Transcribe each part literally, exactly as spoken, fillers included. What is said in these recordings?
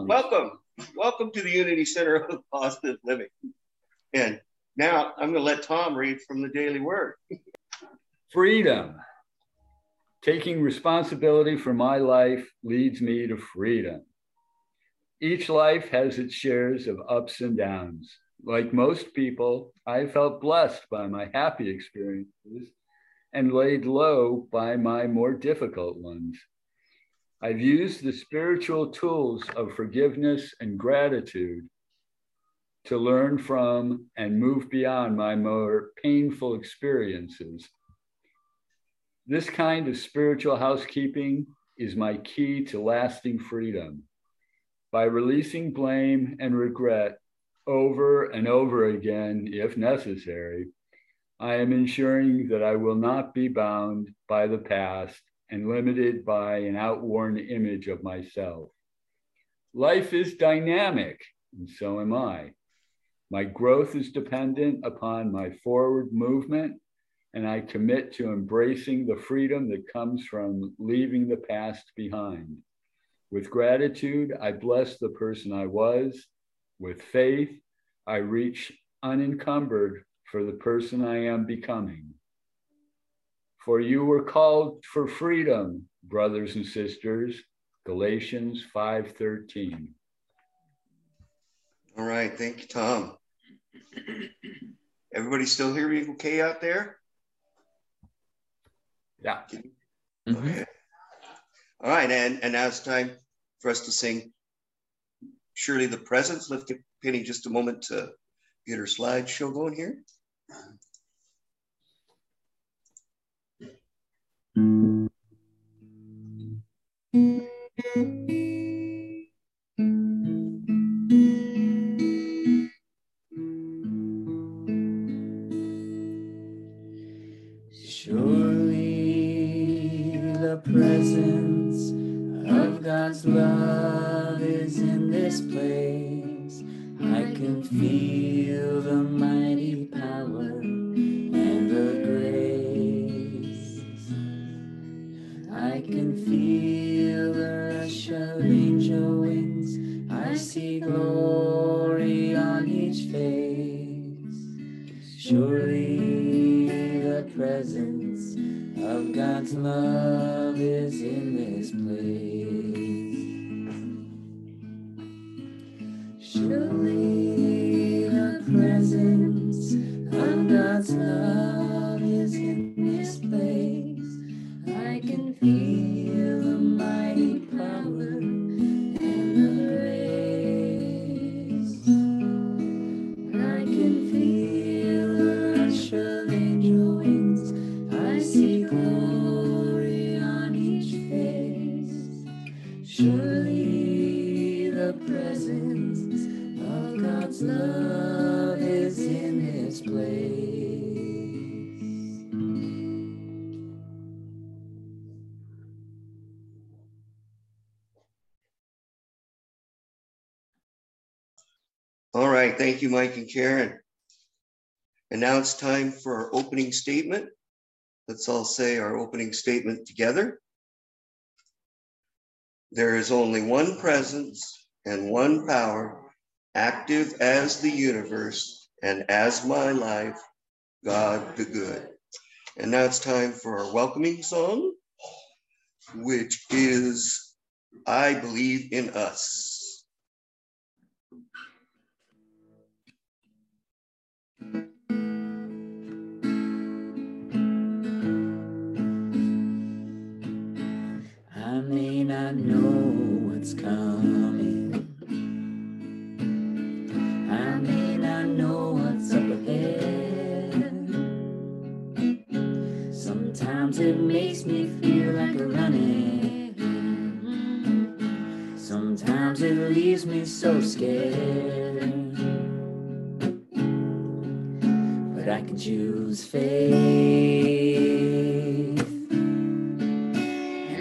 on. Welcome. Welcome to the Unity Center of Positive Living. And now I'm going to let Tom read from the Daily Word. Freedom. Taking responsibility for my life leads me to freedom. Each life has its shares of ups and downs. Like most people, I felt blessed by my happy experiences and laid low by my more difficult ones. I've used the spiritual tools of forgiveness and gratitude to learn from and move beyond my more painful experiences. This kind of spiritual housekeeping is my key to lasting freedom. By releasing blame and regret over and over again, if necessary, I am ensuring that I will not be bound by the past and limited by an outworn image of myself. Life is dynamic, and so am I. My growth is dependent upon my forward movement, and I commit to embracing the freedom that comes from leaving the past behind. With gratitude, I bless the person I was. With faith, I reach unencumbered for the person I am becoming. For you were called for freedom, brothers and sisters. Galatians five thirteen. All right, thank you, Tom. Everybody still hear me okay out there? Yeah. Okay. All right, and, and now it's time for us to sing Surely the Presence. Let's get Penny just a moment to get her slideshow going here. Surely the presence of God's love is in this place. I can feel the mighty power and the grace. I can feel the rush of angel wings. I see glory on each face. Surely the presence of God's love is in this place. Surely the presence of God's love is in this place. I can feel the mighty power and the grace. I can feel the rush of angel wings. I see glory on each face. Surely the presence of God's love is in this place. All right, thank you, Mike and Karen. And now it's time for our opening statement. Let's all say our opening statement together. There is only one presence and one power, active as the universe and as my life, God the good. And now it's time for our welcoming song, which is I Believe in Us. I may not know what's coming. I may not know what's up ahead. Sometimes it makes me feel like running. Sometimes it leaves me so scared. But I can choose faith.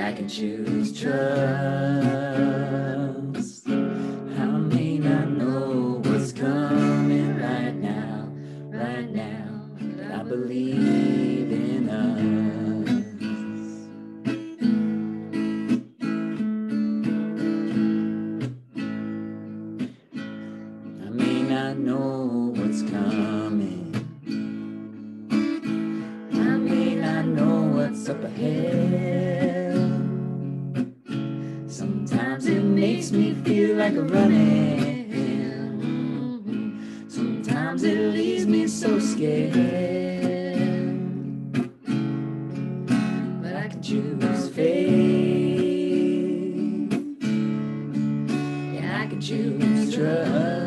I can choose trust. I may not know what's coming right now, right now, but I believe in us. know what's coming. I may not know what's up ahead. Sometimes it makes me feel like running. Sometimes it leaves me so scared. But I can choose faith. Yeah, I can choose trust.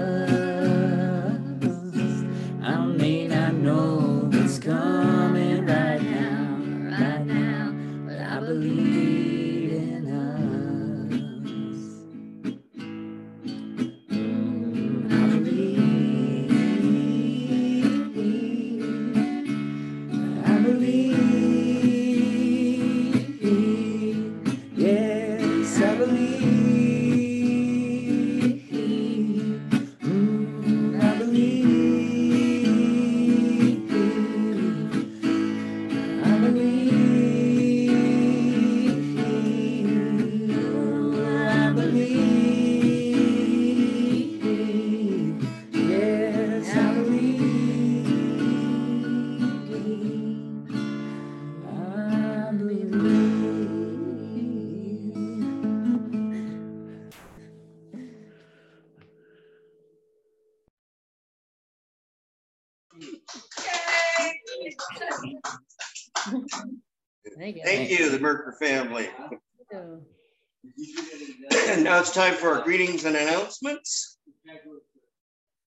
Thank you, the Merker family. And now it's time for our greetings and announcements.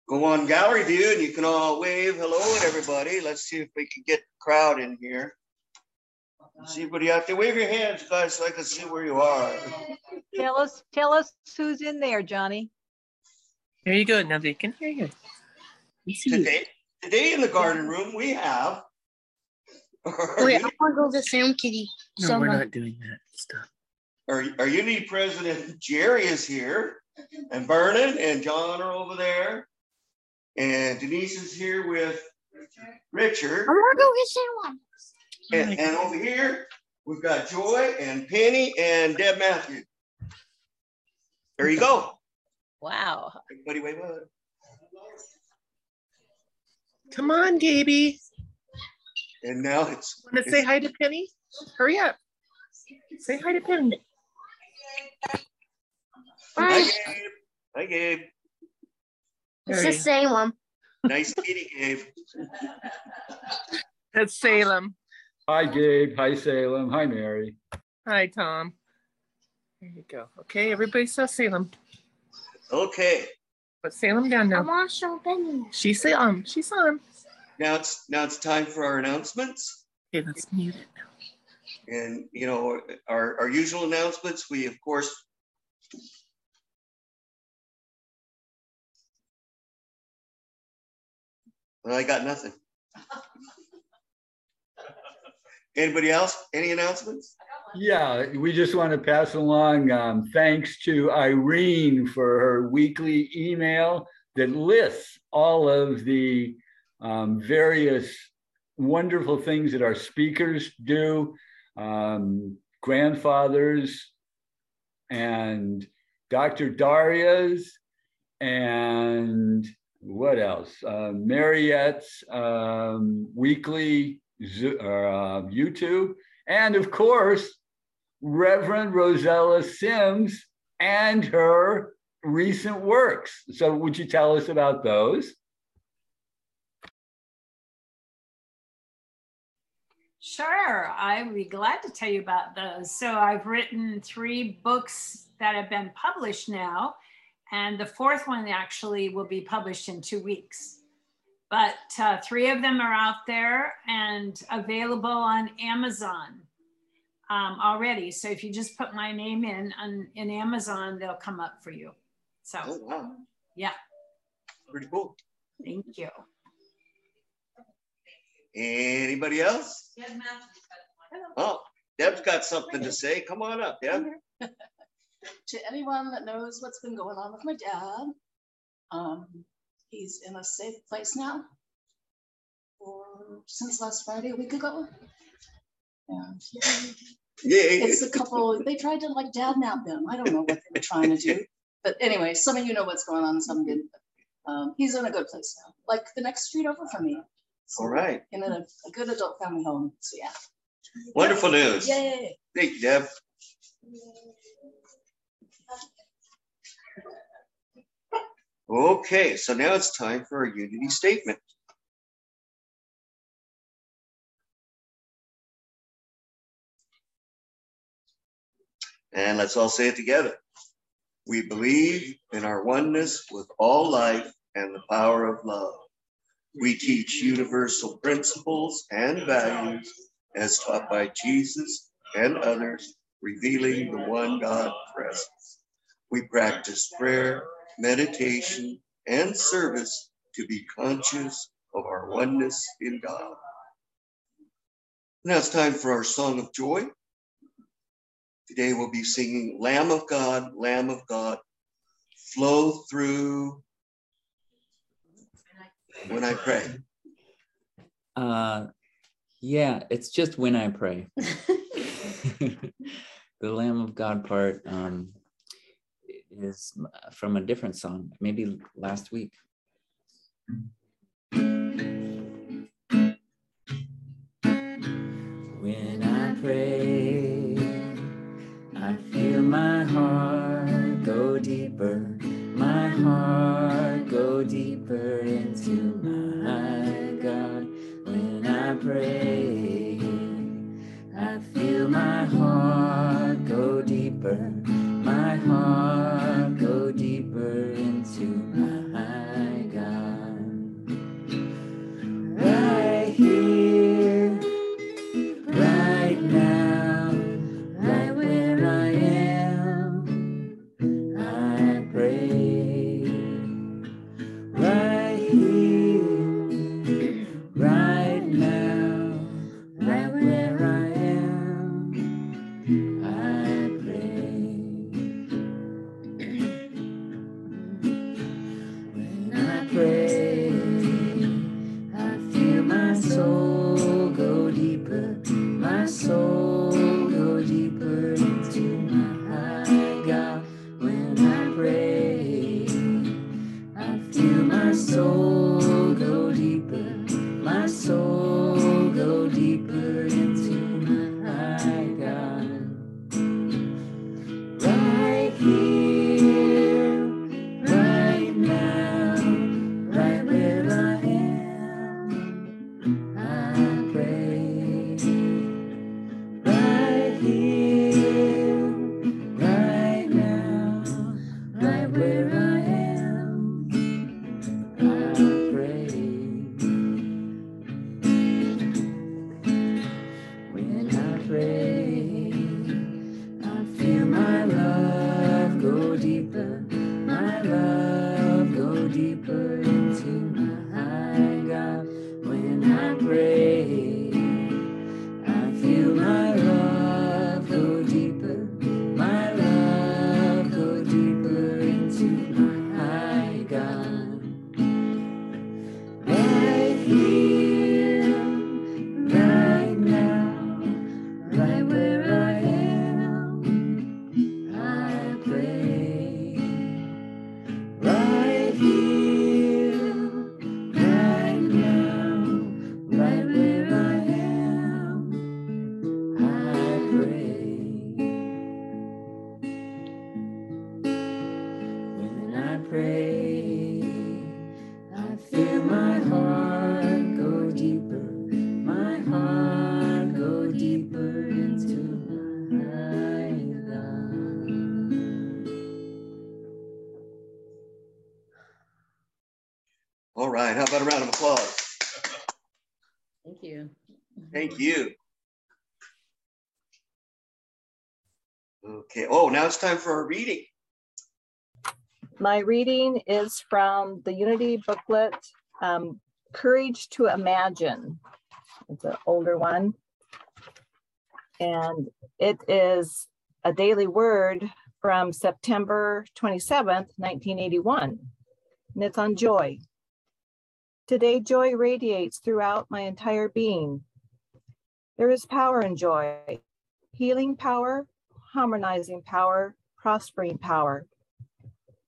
Go on gallery view and you can all wave hello at everybody. Let's see if we can get the crowd in here. Is anybody out there? Wave your hands, guys, so I can see where you are. Tell us, tell us who's in there, Johnny. There you go. Now they can hear you. Today, today in the garden room, we have Wait, I want to go to Sam Kitty. No, Someone. We're not doing that stuff. Our, our Unity President Jerry is here, and Vernon and John are over there, and Denise is here with Richard. I'm going to go get someone. And, and over here, we've got Joy and Penny and Deb Matthews. There you go. Wow. Everybody, wait, wait. Come on, Gaby. And now it's. Want to say hi to Penny? Hurry up! Say hi to Penny. Hi, Gabe. Hi, Gabe. It's the Salem. Nice meeting, Gabe. That's Salem. Hi, Gabe. Hi, Salem. Hi, Mary. Hi, Tom. There you go. Okay, everybody saw Salem. Okay. Put Salem down now. I want to show Penny. She saw him. She saw him. Now it's now it's time for our announcements. Okay, let's mute it now. And you know our, our usual announcements. We of course well, I got nothing. Anybody else? Any announcements? Yeah, we just want to pass along um, thanks to Irene for her weekly email that lists all of the Um, various wonderful things that our speakers do, um, grandfathers and Doctor Daria's and what else? Uh, Mariette's um, weekly Zoom, uh, YouTube, and of course, Reverend Rosella Sims and her recent works. So would you tell us about those? Sure, I would be glad to tell you about those. So I've written three books that have been published now, and the fourth one actually will be published in two weeks. But uh, three of them are out there and available on Amazon um, already. So if you just put my name in on, in Amazon, they'll come up for you. So, oh, wow. Yeah. Pretty cool. Thank you. Anybody else? Oh, Deb's got something to say. Come on up, Deb. To anyone that knows what's been going on with my dad, um, he's in a safe place now. Or since last Friday, a week ago. And yeah, it's a couple. They tried to like dad nap him. I don't know what they were trying to do, but anyway, some of you know what's going on, some didn't. Um, he's in a good place now, like the next street over from me. So, all right. And in a, a good adult family home. So yeah. Wonderful news. Yay. Thank you, Deb. Okay, so now it's time for a unity statement. And let's all say it together. We believe in our oneness with all life and the power of love. We teach universal principles and values as taught by Jesus and others, revealing the one God presence. We practice prayer, meditation, and service to be conscious of our oneness in God. Now it's time for our song of joy. Today we'll be singing Lamb of God, Lamb of God, flow through when I pray. Uh, yeah, it's just when I pray. The Lamb of God part um, is from a different song, maybe last week. When I pray, I feel my heart go deeper, my heart go deeper into my God. When I pray, I feel my heart go deeper, my heart go deeper into my God. Right here, right now. Okay, oh, now it's time for our reading. My reading is from the Unity booklet, um, Courage to Imagine. It's an older one. And it is a daily word from September twenty-seventh, nineteen eighty-one. And it's on joy. Today, joy radiates throughout my entire being. There is power in joy, healing power, harmonizing power, prospering power.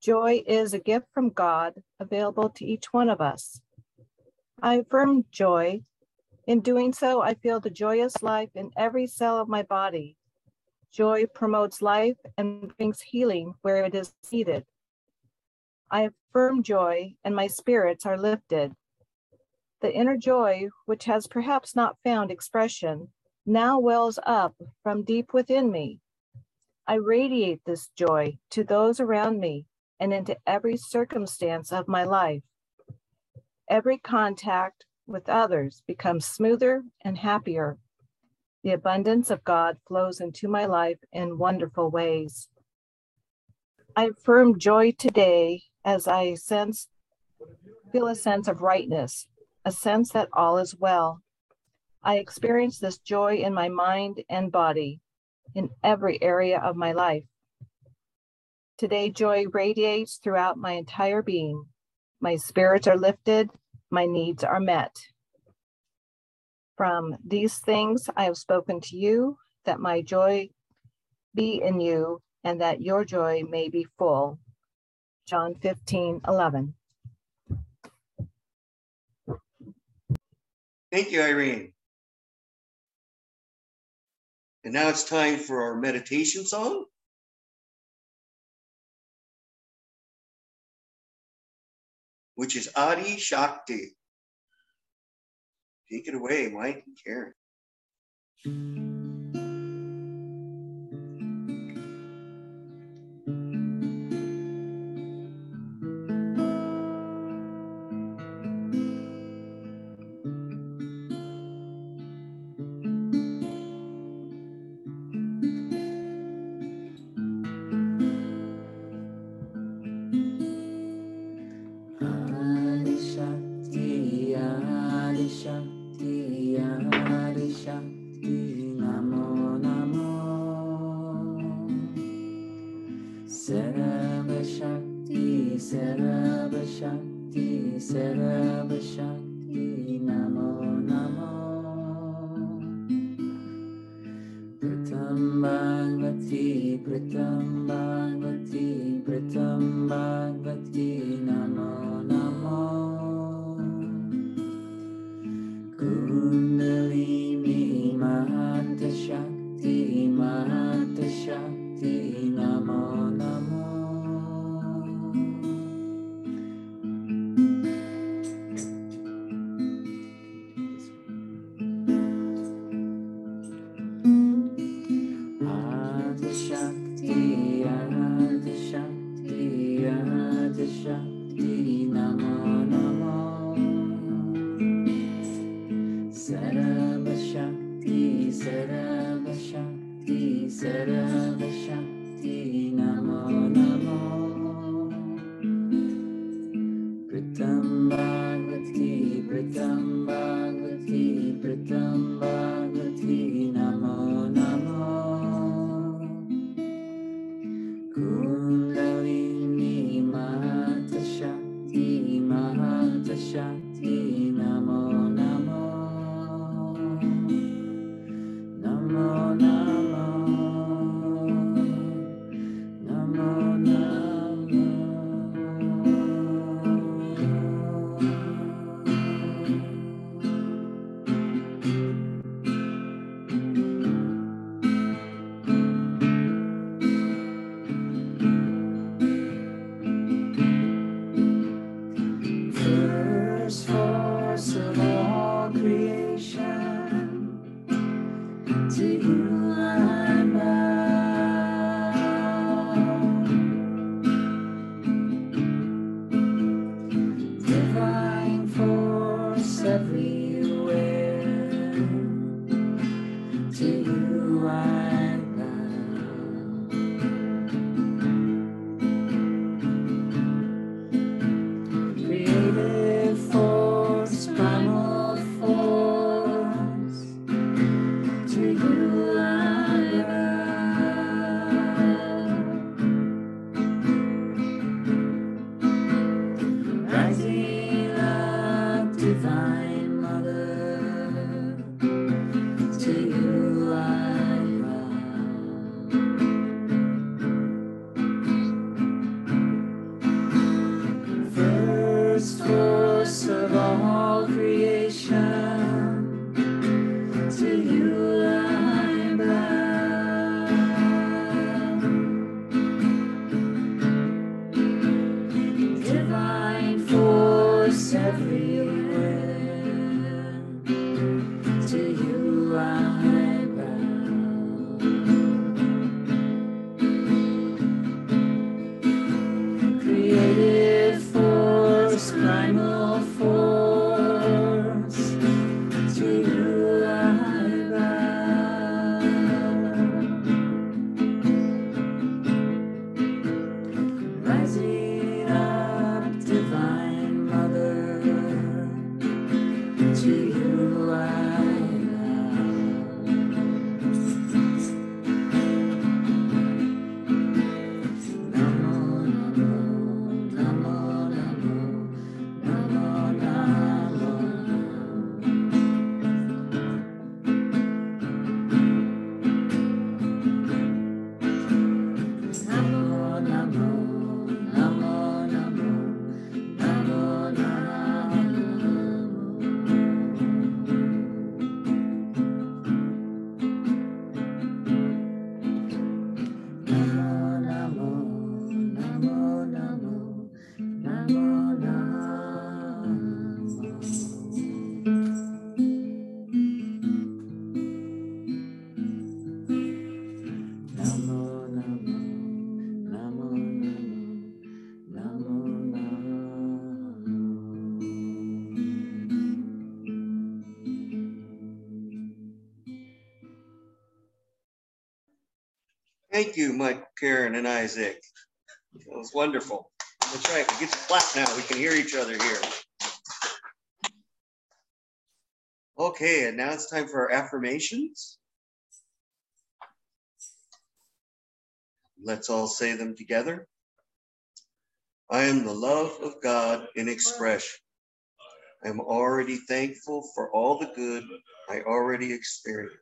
Joy is a gift from God available to each one of us. I affirm joy. In doing so, I feel the joyous life in every cell of my body. Joy promotes life and brings healing where it is needed. I affirm joy, and my spirits are lifted. The inner joy, which has perhaps not found expression, now wells up from deep within me. I radiate this joy to those around me and into every circumstance of my life. Every contact with others becomes smoother and happier. The abundance of God flows into my life in wonderful ways. I affirm joy today as I sense, feel a sense of rightness, a sense that all is well. I experience this joy in my mind and body, in every area of my life. Today, joy radiates throughout my entire being. My spirits are lifted, my needs are met. From these things I have spoken to you, that my joy be in you, and that your joy may be full. John fifteen eleven. Thank you, Irene. And now it's time for our meditation song. Which is Adi Shakti. Take it away, Mike and Karen. source of all creation, to you I bow. Divine force everywhere, to you I bow. Created primal force, to you I bow. Rising up, divine mother, to you I Thank you, Mike, Karen, and Isaac. That was wonderful. That's right, we get to clap now. We can hear each other here. Okay, and now it's time for our affirmations. Let's all say them together. I am the love of God in expression. I am already thankful for all the good I already experienced.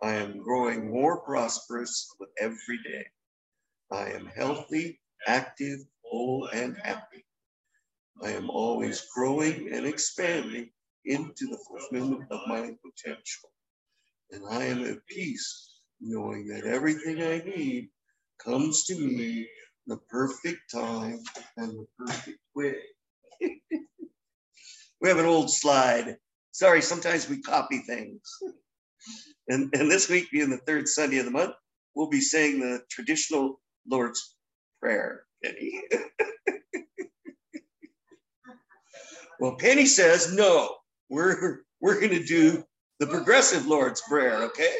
I am growing more prosperous with every day. I am healthy, active, whole, and happy. I am always growing and expanding into the fulfillment of my potential. And I am at peace, knowing that everything I need comes to me in the perfect time and the perfect way. We have an old slide. Sorry, sometimes we copy things. And, and this week, being the third Sunday of the month, we'll be saying the traditional Lord's Prayer. Penny. Well, Penny says, no, we're, we're going to do the progressive Lord's Prayer, okay?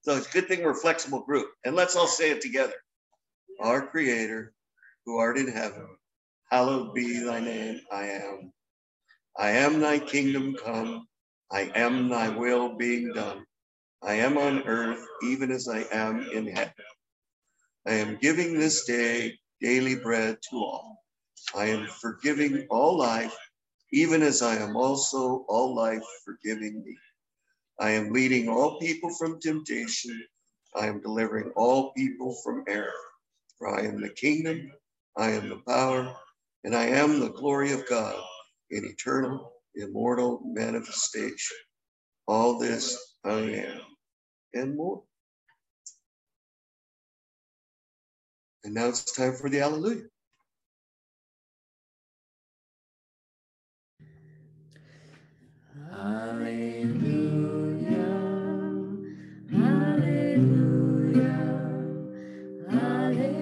So it's a good thing we're a flexible group. And let's all say it together. Our Creator, who art in heaven, hallowed be thy name, I am. I am thy kingdom come. I am thy will being done. I am on earth, even as I am in heaven. I am giving this day daily bread to all. I am forgiving all life, even as I am also all life forgiving me. I am leading all people from temptation. I am delivering all people from error. For I am the kingdom, I am the power, and I am the glory of God in eternal immortal manifestation. All this I am and more. And now it's time for the Alleluia. Alleluia, alleluia, alleluia.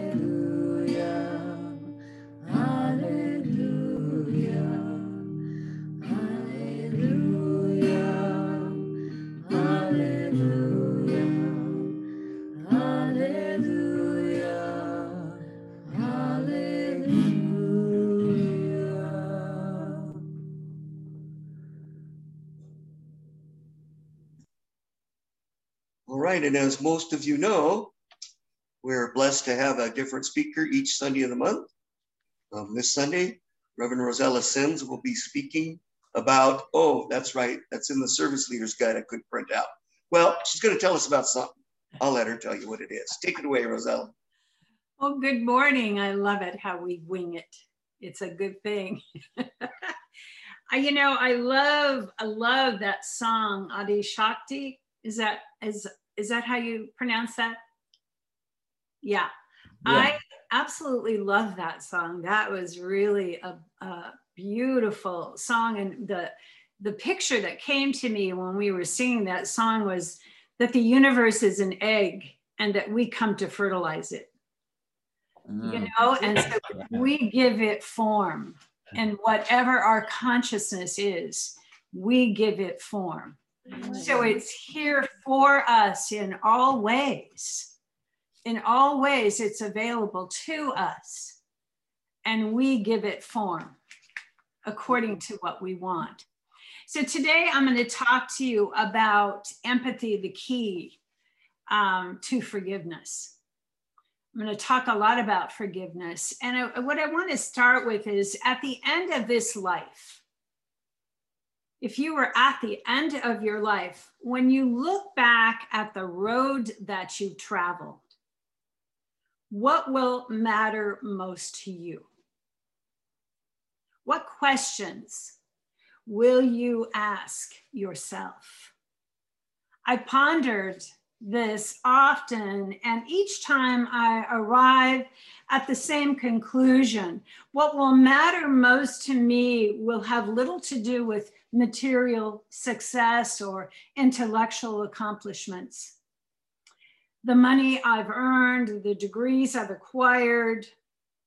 And as most of you know, we're blessed to have a different speaker each Sunday of the month. Um, this Sunday, Reverend Rosella Sims will be speaking about, oh, that's right, that's in the service leader's guide I couldn't print out. Well, she's going to tell us about something. I'll let her tell you what it is. Take it away, Rosella. Oh, good morning. I love it how we wing it. it's a good thing. I, you know, I love, I love that song, Adi Shakti. Is that, is, is that how you pronounce that? Yeah. Yeah. I absolutely love that song. That was really a, a beautiful song. And the, the picture that came to me when we were singing that song was that the universe is an egg and that we come to fertilize it, mm. you know? And so we give it form, and whatever our consciousness is, we give it form. So it's here for us in all ways. In all ways, it's available to us, and we give it form according to what we want. So today I'm going to talk to you about empathy, the key um, to forgiveness. I'm going to talk a lot about forgiveness. And I, what I want to start with is, at the end of this life, if you were at the end of your life, when you look back at the road that you've traveled, what will matter most to you? What questions will you ask yourself? I pondered this often, and each time I arrive at the same conclusion. What will matter most to me will have little to do with material success or intellectual accomplishments. The money I've earned, the degrees I've acquired,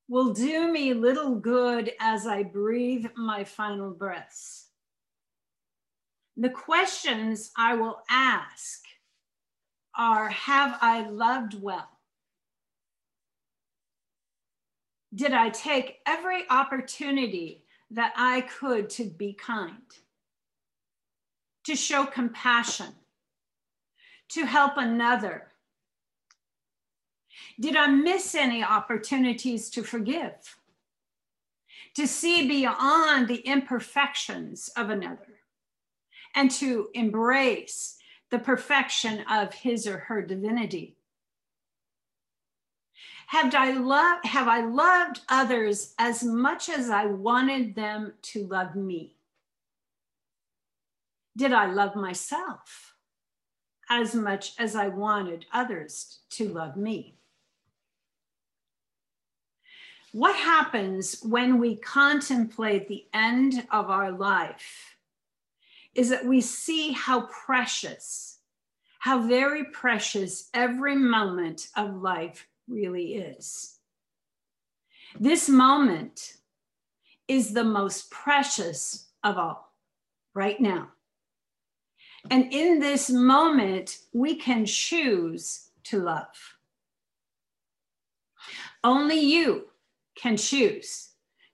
will do me little good as I breathe my final breaths. The questions I will ask are, have I loved well? Did I take every opportunity that I could to be kind, to show compassion, to help another? Did I miss any opportunities to forgive, to see beyond the imperfections of another, and to embrace the perfection of his or her divinity? Have I loved, have I loved others as much as I wanted them to love me? Did I love myself as much as I wanted others to love me? What happens when we contemplate the end of our life is that we see how precious, how very precious every moment of life really is. This moment is the most precious of all, right now. And in this moment, we can choose to love. Only you can choose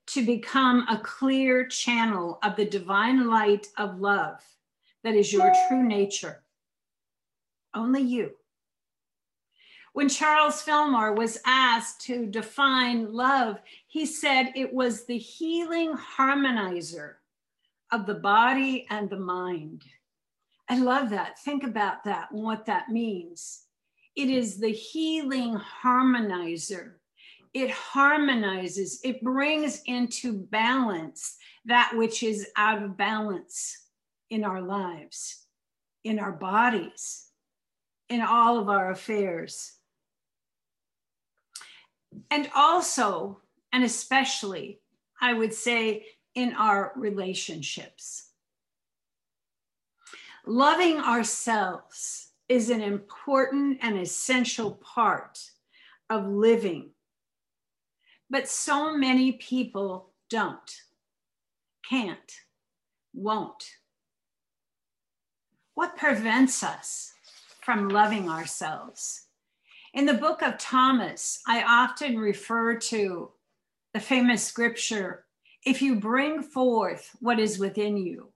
to become a clear channel of the divine light of love that is your true nature. Only you. When Charles Fillmore was asked to define love, he said it was the healing harmonizer of the body and the mind. I love that. Think about that and what that means. It is the healing harmonizer. It harmonizes, it brings into balance that which is out of balance in our lives, in our bodies, in all of our affairs. And also, and especially, I would say, in our relationships. Loving ourselves is an important and essential part of living. But so many people don't, can't, won't. What prevents us from loving ourselves? In the Book of Thomas, I often refer to the famous scripture, if you bring forth what is within you,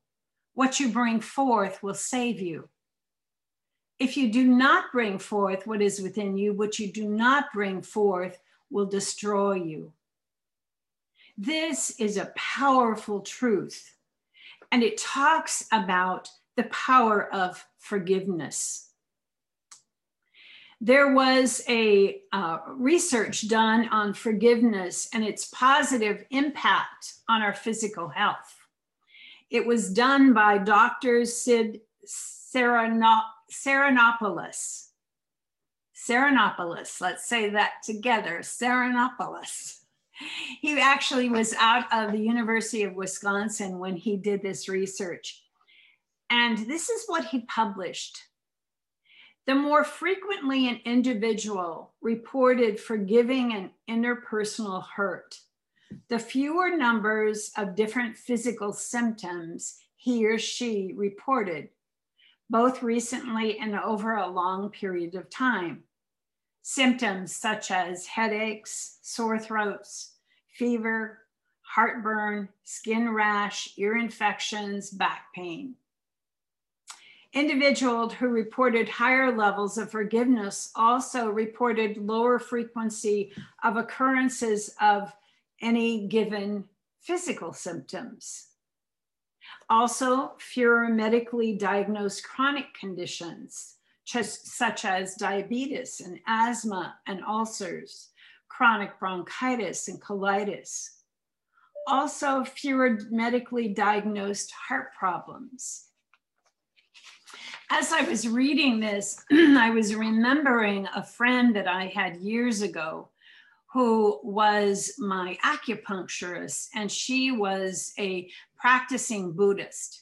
what you bring forth will save you. If you do not bring forth what is within you, what you do not bring forth will destroy you. This is a powerful truth, and it talks about the power of forgiveness. There was a uh, research done on forgiveness and its positive impact on our physical health. It was done by Doctor Sid Zaranopoulos. Zaranopoulos, let's say that together, Zaranopoulos. He actually was out of the University of Wisconsin when he did this research. And this is what he published. The more frequently an individual reported forgiving an interpersonal hurt, the fewer numbers of different physical symptoms he or she reported, both recently and over a long period of time. Symptoms such as headaches, sore throats, fever, heartburn, skin rash, ear infections, back pain. Individuals who reported higher levels of forgiveness also reported lower frequency of occurrences of any given physical symptoms. Also, fewer medically diagnosed chronic conditions, just such as diabetes and asthma and ulcers, chronic bronchitis and colitis. Also, fewer medically diagnosed heart problems. As I was reading this, I was remembering a friend that I had years ago who was my acupuncturist, and she was a practicing Buddhist.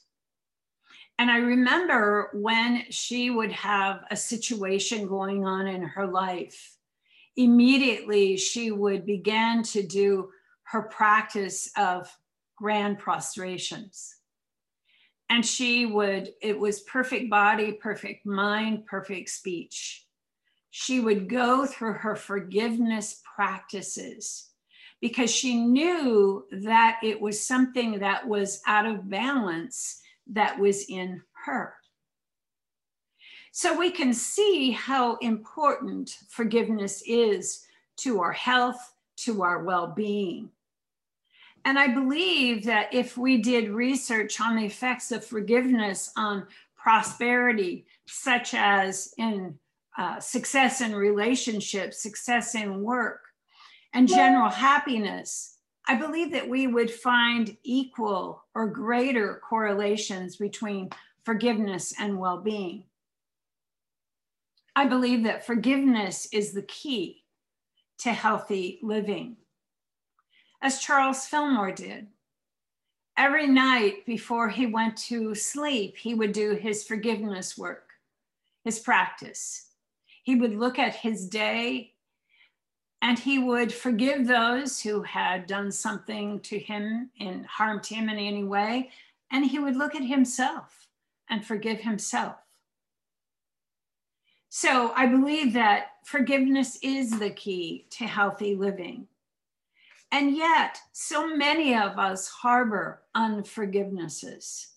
And I remember when she would have a situation going on in her life, immediately she would begin to do her practice of grand prostrations. And she would, it was perfect body, perfect mind, perfect speech. She would go through her forgiveness practices because she knew that it was something that was out of balance that was in her. So we can see how important forgiveness is to our health, to our well-being. And I believe that if we did research on the effects of forgiveness on prosperity, such as in Uh, success in relationships, success in work, and general happiness, I believe that we would find equal or greater correlations between forgiveness and well-being. I believe that forgiveness is the key to healthy living. As Charles Fillmore did, every night before he went to sleep, he would do his forgiveness work, his practice. He would look at his day and he would forgive those who had done something to him and harmed him in any way. And he would look at himself and forgive himself. So I believe that forgiveness is the key to healthy living. And yet, so many of us harbor unforgivenesses.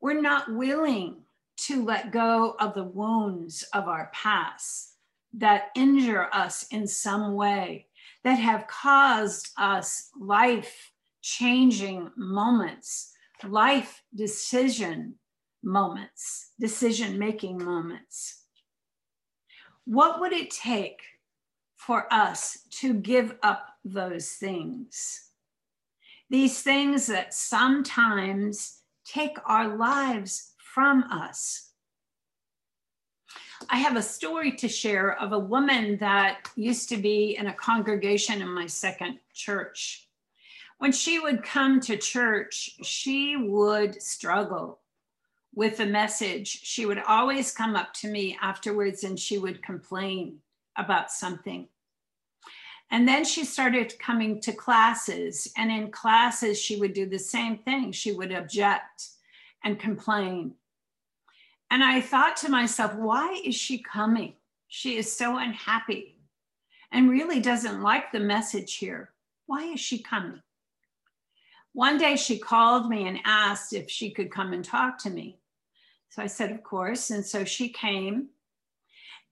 We're not willing to let go of the wounds of our past that injure us in some way, that have caused us life-changing moments, life decision moments, decision-making moments. What would it take for us to give up those things? These things that sometimes take our lives from us. I have a story to share of a woman that used to be in a congregation in my second church. When she would come to church, she would struggle with the message. She would always come up to me afterwards and she would complain about something. And then she started coming to classes, and in classes she would do the same thing. She would object and complain. And I thought to myself, why is she coming? She is so unhappy and really doesn't like the message here. Why is she coming? One day she called me and asked if she could come and talk to me. So I said, of course. And so she came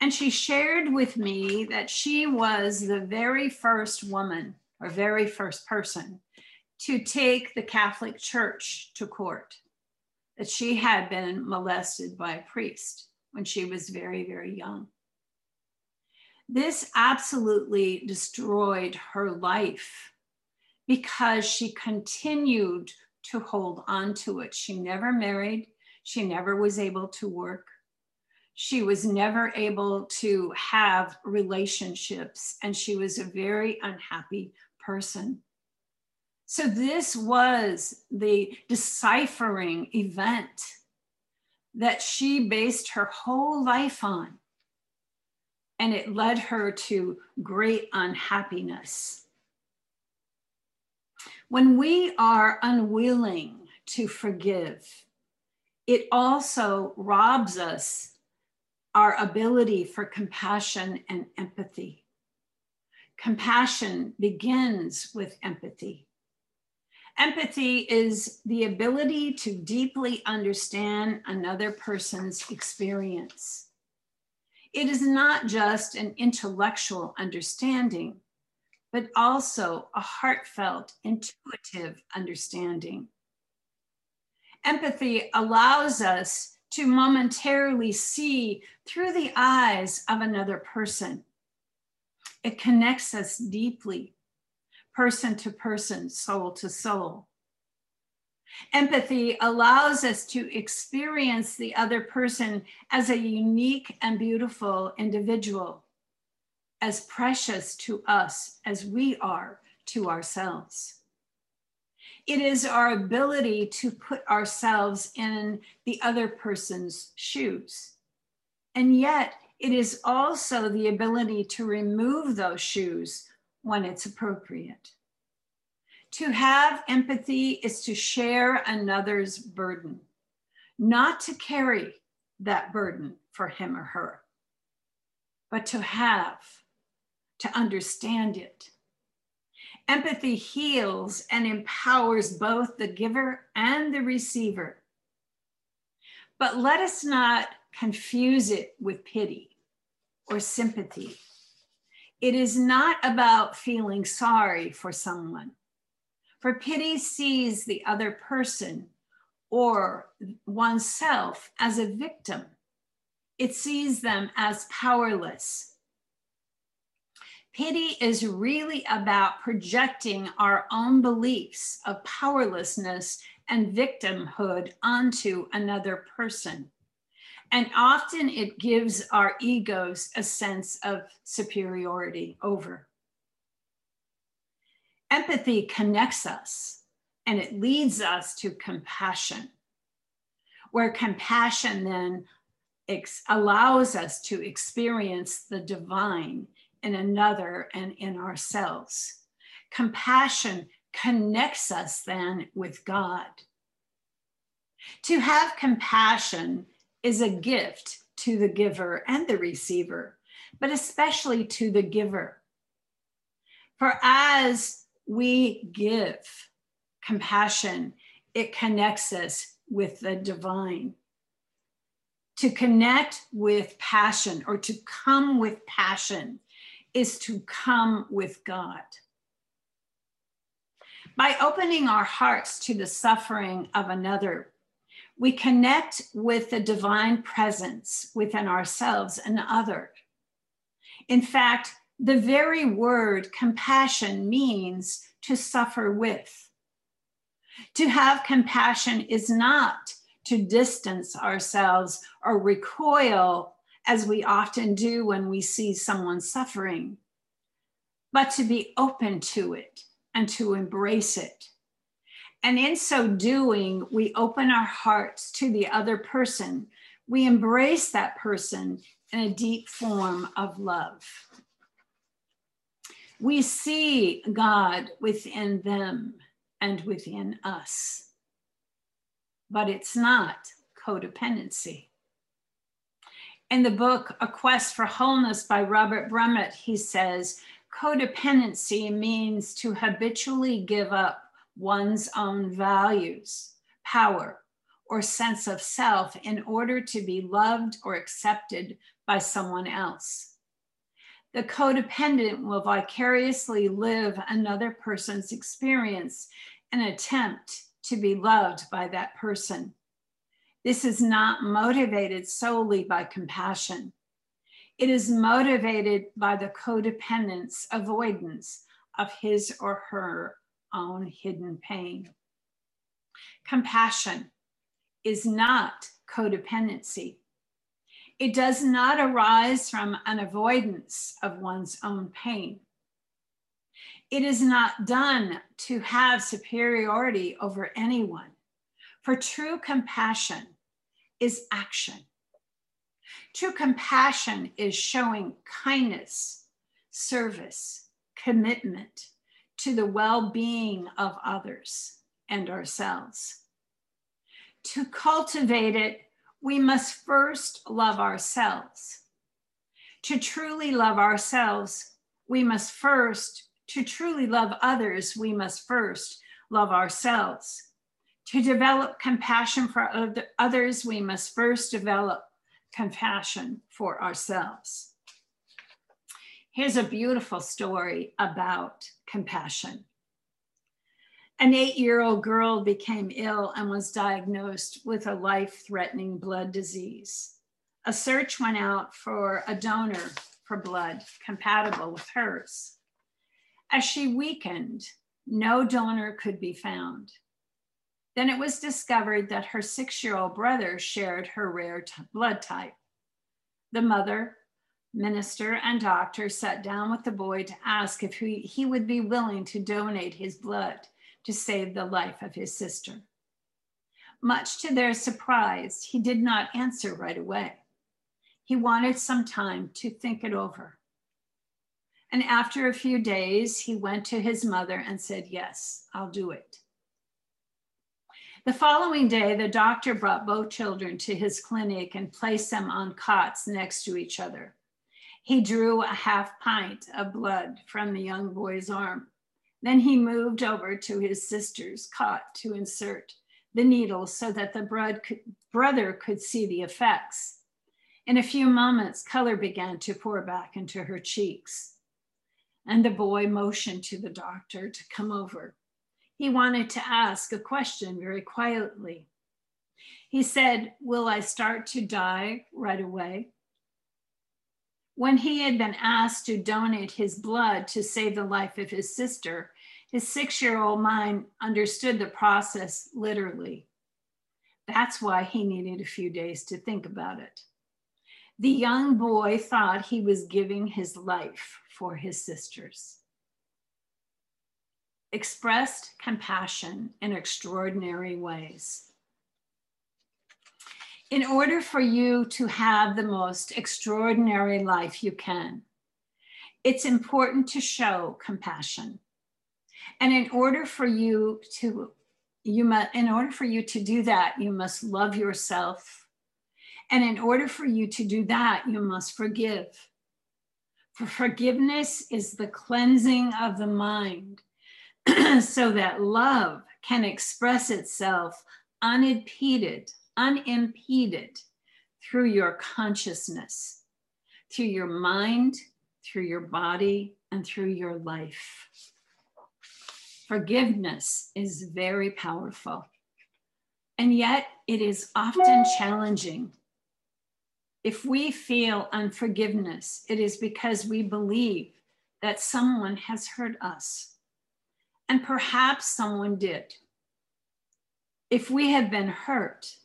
and she shared with me that she was the very first woman or very first person to take the Catholic Church to court, that she had been molested by a priest when she was very, very young. This absolutely destroyed her life because she continued to hold on to it. She never married. She never was able to work. She was never able to have relationships, and she was a very unhappy person. So this was the deciphering event that she based her whole life on, and it led her to great unhappiness. When we are unwilling to forgive, it also robs us our ability for compassion and empathy. Compassion begins with empathy. Empathy is the ability to deeply understand another person's experience. It is not just an intellectual understanding, but also a heartfelt, intuitive understanding. Empathy allows us to momentarily see through the eyes of another person. It connects us deeply, person to person, soul to soul. Empathy allows us to experience the other person as a unique and beautiful individual, as precious to us as we are to ourselves. It is our ability to put ourselves in the other person's shoes. And yet, it is also the ability to remove those shoes when it's appropriate. To have empathy is to share another's burden, not to carry that burden for him or her, but to have, to understand it. Empathy heals and empowers both the giver and the receiver. But let us not confuse it with pity or sympathy. It is not about feeling sorry for someone, for pity sees the other person or oneself as a victim. It sees them as powerless. Pity is really about projecting our own beliefs of powerlessness and victimhood onto another person. And often it gives our egos a sense of superiority over. Empathy connects us, and it leads us to compassion, where compassion then allows us to experience the divine in another and in ourselves. Compassion connects us then with God. To have compassion is a gift to the giver and the receiver, but especially to the giver. For as we give compassion, it connects us with the divine. To connect with passion, or to come with passion, is to come with God. By opening our hearts to the suffering of another, we connect with the divine presence within ourselves and other. In fact, the very word compassion means to suffer with. To have compassion is not to distance ourselves or recoil as we often do when we see someone suffering, but to be open to it and to embrace it. And in so doing, we open our hearts to the other person. We embrace that person in a deep form of love. We see God within them and within us, but it's not codependency. In the book, A Quest for Wholeness by Robert Brummett, he says, codependency means to habitually give up one's own values, power, or sense of self in order to be loved or accepted by someone else. The codependent will vicariously live another person's experience and attempt to be loved by that person. This is not motivated solely by compassion. It is motivated by the codependence avoidance of his or her own hidden pain. Compassion is not codependency. It does not arise from an avoidance of one's own pain. It is not done to have superiority over anyone, for true compassion is action. True compassion is showing kindness, service, commitment to the well-being of others and ourselves. To cultivate it, we must first love ourselves. To truly love ourselves, we must first, to truly love others, we must first love ourselves. To develop compassion for others, we must first develop compassion for ourselves. Here's a beautiful story about compassion. An eight-year-old girl became ill and was diagnosed with a life-threatening blood disease. A search went out for a donor for blood compatible with hers. As she weakened, no donor could be found. Then it was discovered that her six-year-old brother shared her rare blood type. The mother, minister, and doctor sat down with the boy to ask if he, he would be willing to donate his blood to save the life of his sister. Much to their surprise, he did not answer right away. He wanted some time to think it over. And after a few days, he went to his mother and said, "Yes, I'll do it." The following day, the doctor brought both children to his clinic and placed them on cots next to each other. He drew a half pint of blood from the young boy's arm. Then he moved over to his sister's cot to insert the needle so that the brother could see the effects. In a few moments, color began to pour back into her cheeks, and the boy motioned to the doctor to come over. He wanted to ask a question very quietly. He said, "Will I start to die right away?" When he had been asked to donate his blood to save the life of his sister, his six-year-old mind understood the process literally. That's why he needed a few days to think about it. The young boy thought he was giving his life for his sisters. Expressed compassion in extraordinary ways. In order for you to have the most extraordinary life you can, it's important to show compassion. And in order for you to, you must, in order for you to do that, you must love yourself. And in order for you to do that, you must forgive. For forgiveness is the cleansing of the mind, so that love can express itself unimpeded, unimpeded through your consciousness, through your mind, through your body, and through your life. Forgiveness is very powerful, and yet it is often challenging. If we feel unforgiveness, it is because we believe that someone has hurt us. And perhaps someone did. If we have been hurt,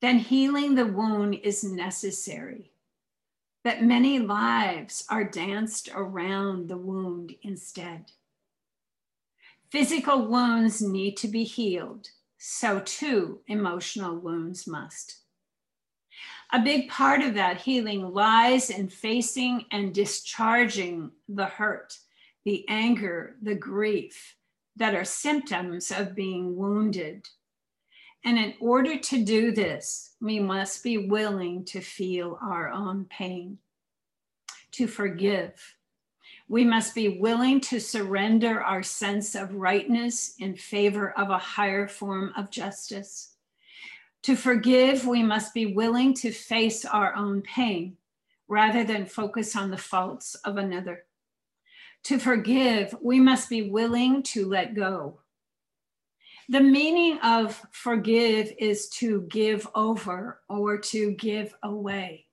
then healing the wound is necessary. But many lives are danced around the wound instead. Physical wounds need to be healed, so too emotional wounds must. A big part of that healing lies in facing and discharging the hurt, the anger, the grief that are symptoms of being wounded. And in order to do this, we must be willing to feel our own pain, to forgive. We must be willing to surrender our sense of rightness in favor of a higher form of justice. To forgive, we must be willing to face our own pain rather than focus on the faults of another. To forgive, we must be willing to let go. The meaning of forgive is to give over or to give away.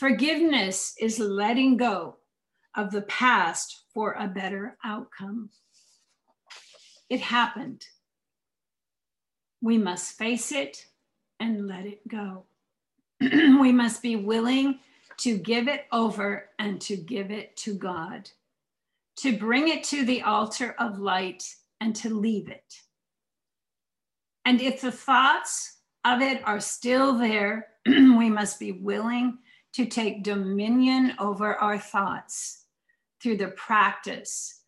Forgiveness is letting go of the past for a better outcome. It happened. We must face it and let it go. We must be willing to give it over and to give it to God, to bring it to the altar of light and to leave it. And if the thoughts of it are still there, we must be willing to take dominion over our thoughts through the practice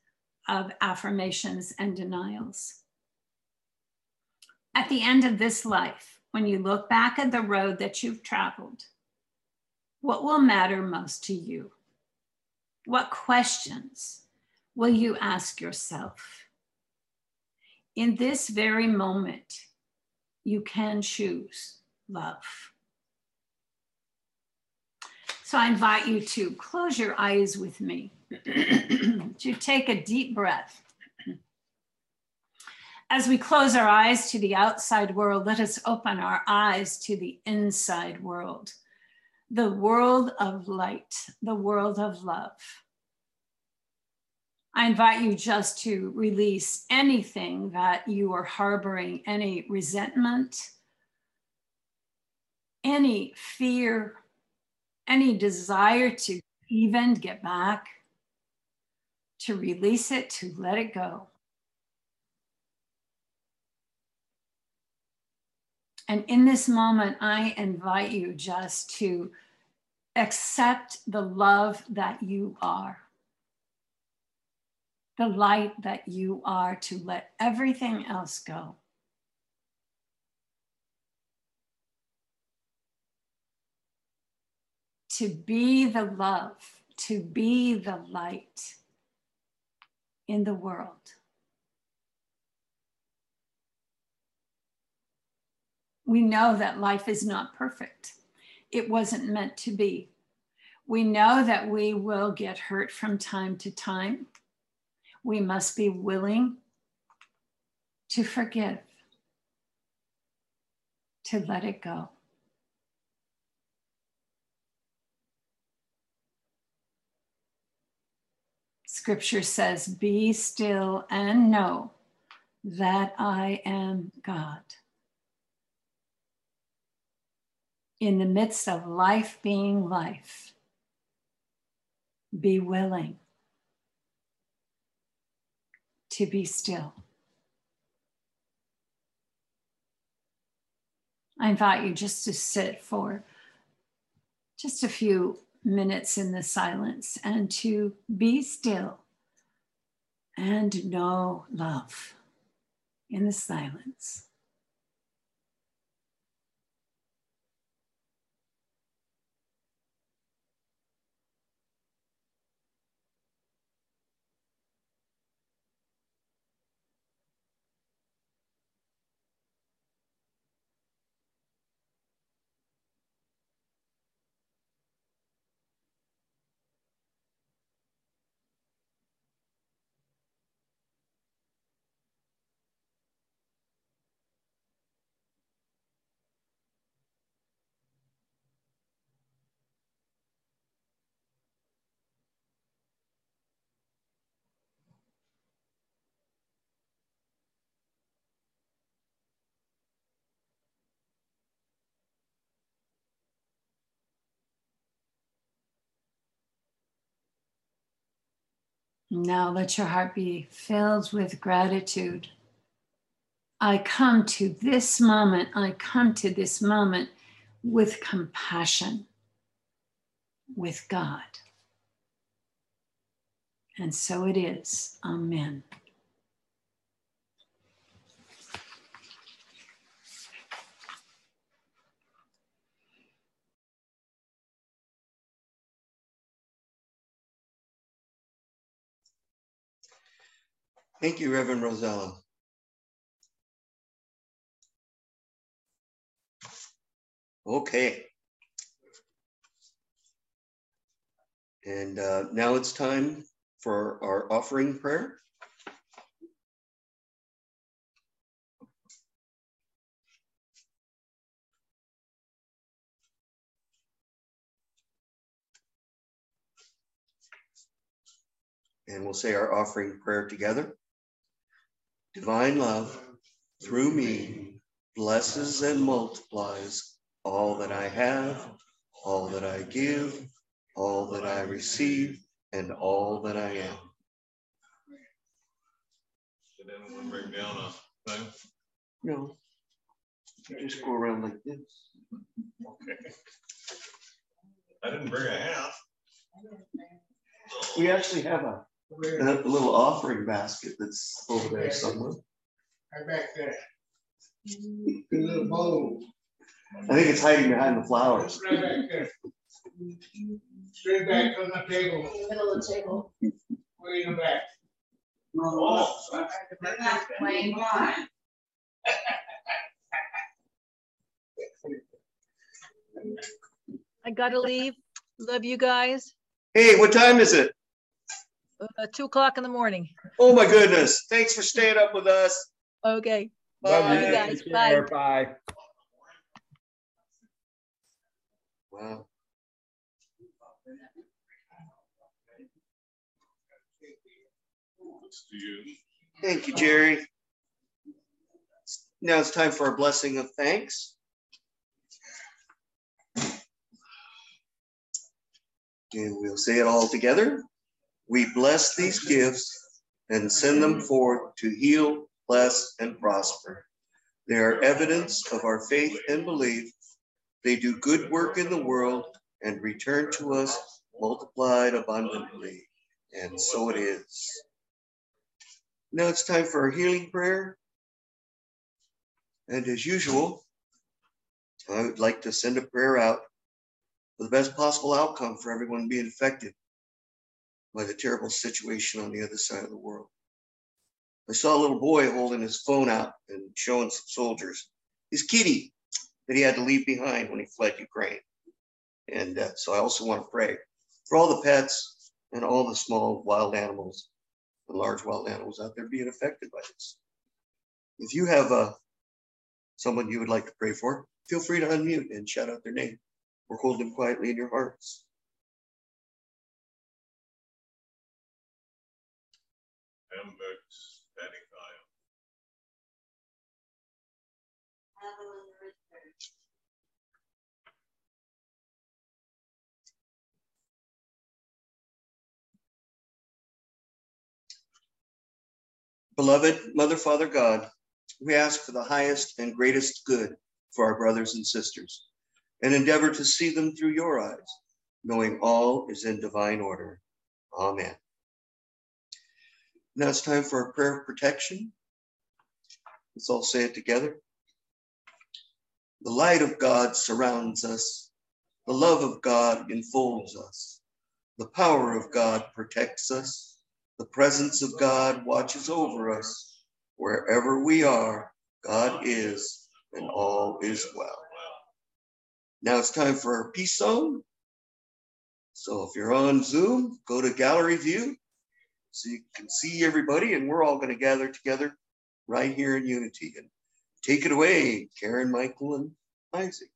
of affirmations and denials. At the end of this life, when you look back at the road that you've traveled, what will matter most to you? What questions will you ask yourself? In this very moment, you can choose love. So I invite you to close your eyes with me, to take a deep breath. As we close our eyes to the outside world, let us open our eyes to the inside world, the world of light, the world of love. I invite you just to release anything that you are harboring, any resentment, any fear, any desire to even get back, to release it, to let it go. And in this moment, I invite you just to accept the love that you are, the light that you are, to let everything else go. To be the love, to be the light in the world. We know that life is not perfect. It wasn't meant to be. We know that we will get hurt from time to time. We must be willing to forgive, to let it go. Scripture says, "Be still and know that I am God." In the midst of life being life, be willing to be still. I invite you just to sit for just a few minutes in the silence and to be still and know love in the silence. Now let your heart be filled with gratitude. I come to this moment, I come to this moment with compassion, with God. And so it is. Amen. Thank you, Reverend Rosella. Okay. And uh, now it's time for our offering prayer. and we'll say our offering prayer together. Divine love, through me, blesses and multiplies all that I have, all that I give, all that I receive, and all that I am. Did anyone bring down a thing? No. Just go around like this. Okay. I didn't bring a hat. We actually have a, a little offering basket that's over there somewhere. Right back there. The little bowl. I think it's hiding behind the flowers. Right back there. Straight back from the table. In the middle of the table. Way in the back. Oh, they're not playing blind. I gotta leave. Love you guys. Hey, what time is it? Uh, two o'clock in the morning. Oh my goodness! Thanks for staying up with us. Okay. Bye. Love you guys. Bye. Bye. Wow. To you. Thank you, Jerry. Now it's time for a blessing of thanks. And we'll say it all together. We bless these gifts and send them forth to heal, bless, and prosper. They are evidence of our faith and belief. They do good work in the world and return to us multiplied abundantly. And so it is. Now it's time for our healing prayer. And as usual, I would like to send a prayer out for the best possible outcome for everyone being affected by the terrible situation on the other side of the world. I saw a little boy holding his phone out and showing some soldiers his kitty that he had to leave behind when he fled Ukraine. And uh, so I also want to pray for all the pets and all the small wild animals, the large wild animals out there being affected by this. If you have uh, someone you would like to pray for, feel free to unmute and shout out their name or hold them quietly in your hearts. Beloved Mother, Father, God, we ask for the highest and greatest good for our brothers and sisters and endeavor to see them through your eyes, knowing all is in divine order. Amen. Now it's time for our prayer of protection. Let's all say it together. The light of God surrounds us. The love of God enfolds us. The power of God protects us. The presence of God watches over us. Wherever we are, God is, and all is well. Now it's time for our peace zone. So if you're on Zoom, go to gallery view so you can see everybody, and we're all going to gather together right here in unity. And take it away, Karen, Michael, and Isaac.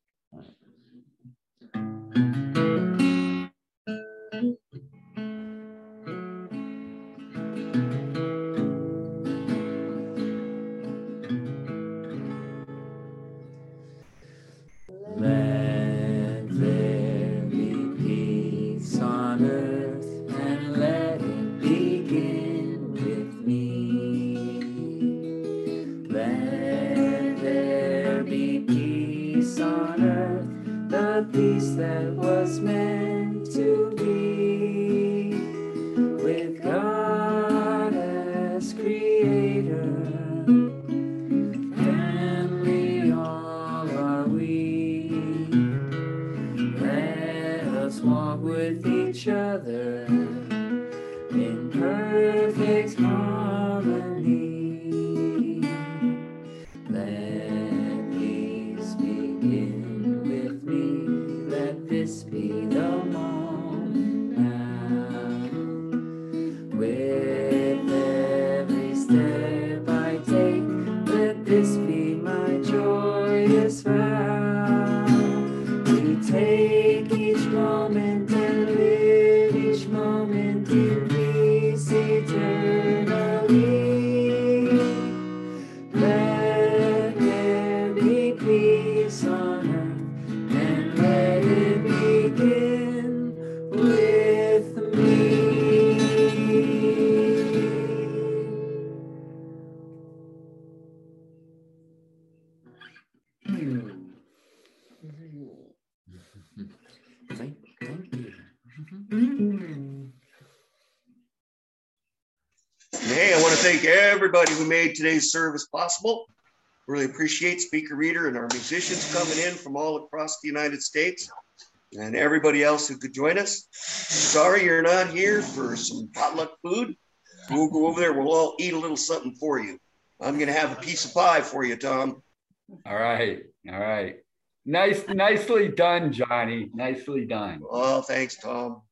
Be Hey, I want to thank everybody who made today's service possible. Really appreciate Speaker Reader and our musicians coming in from all across the United States and everybody else who could join us. Sorry you're not here for some potluck food. We'll go over there. We'll all eat a little something for you. I'm going to have a piece of pie for you, Tom. All right. All right. Nice, nicely done, Johnny. Nicely done. Oh, thanks, Tom.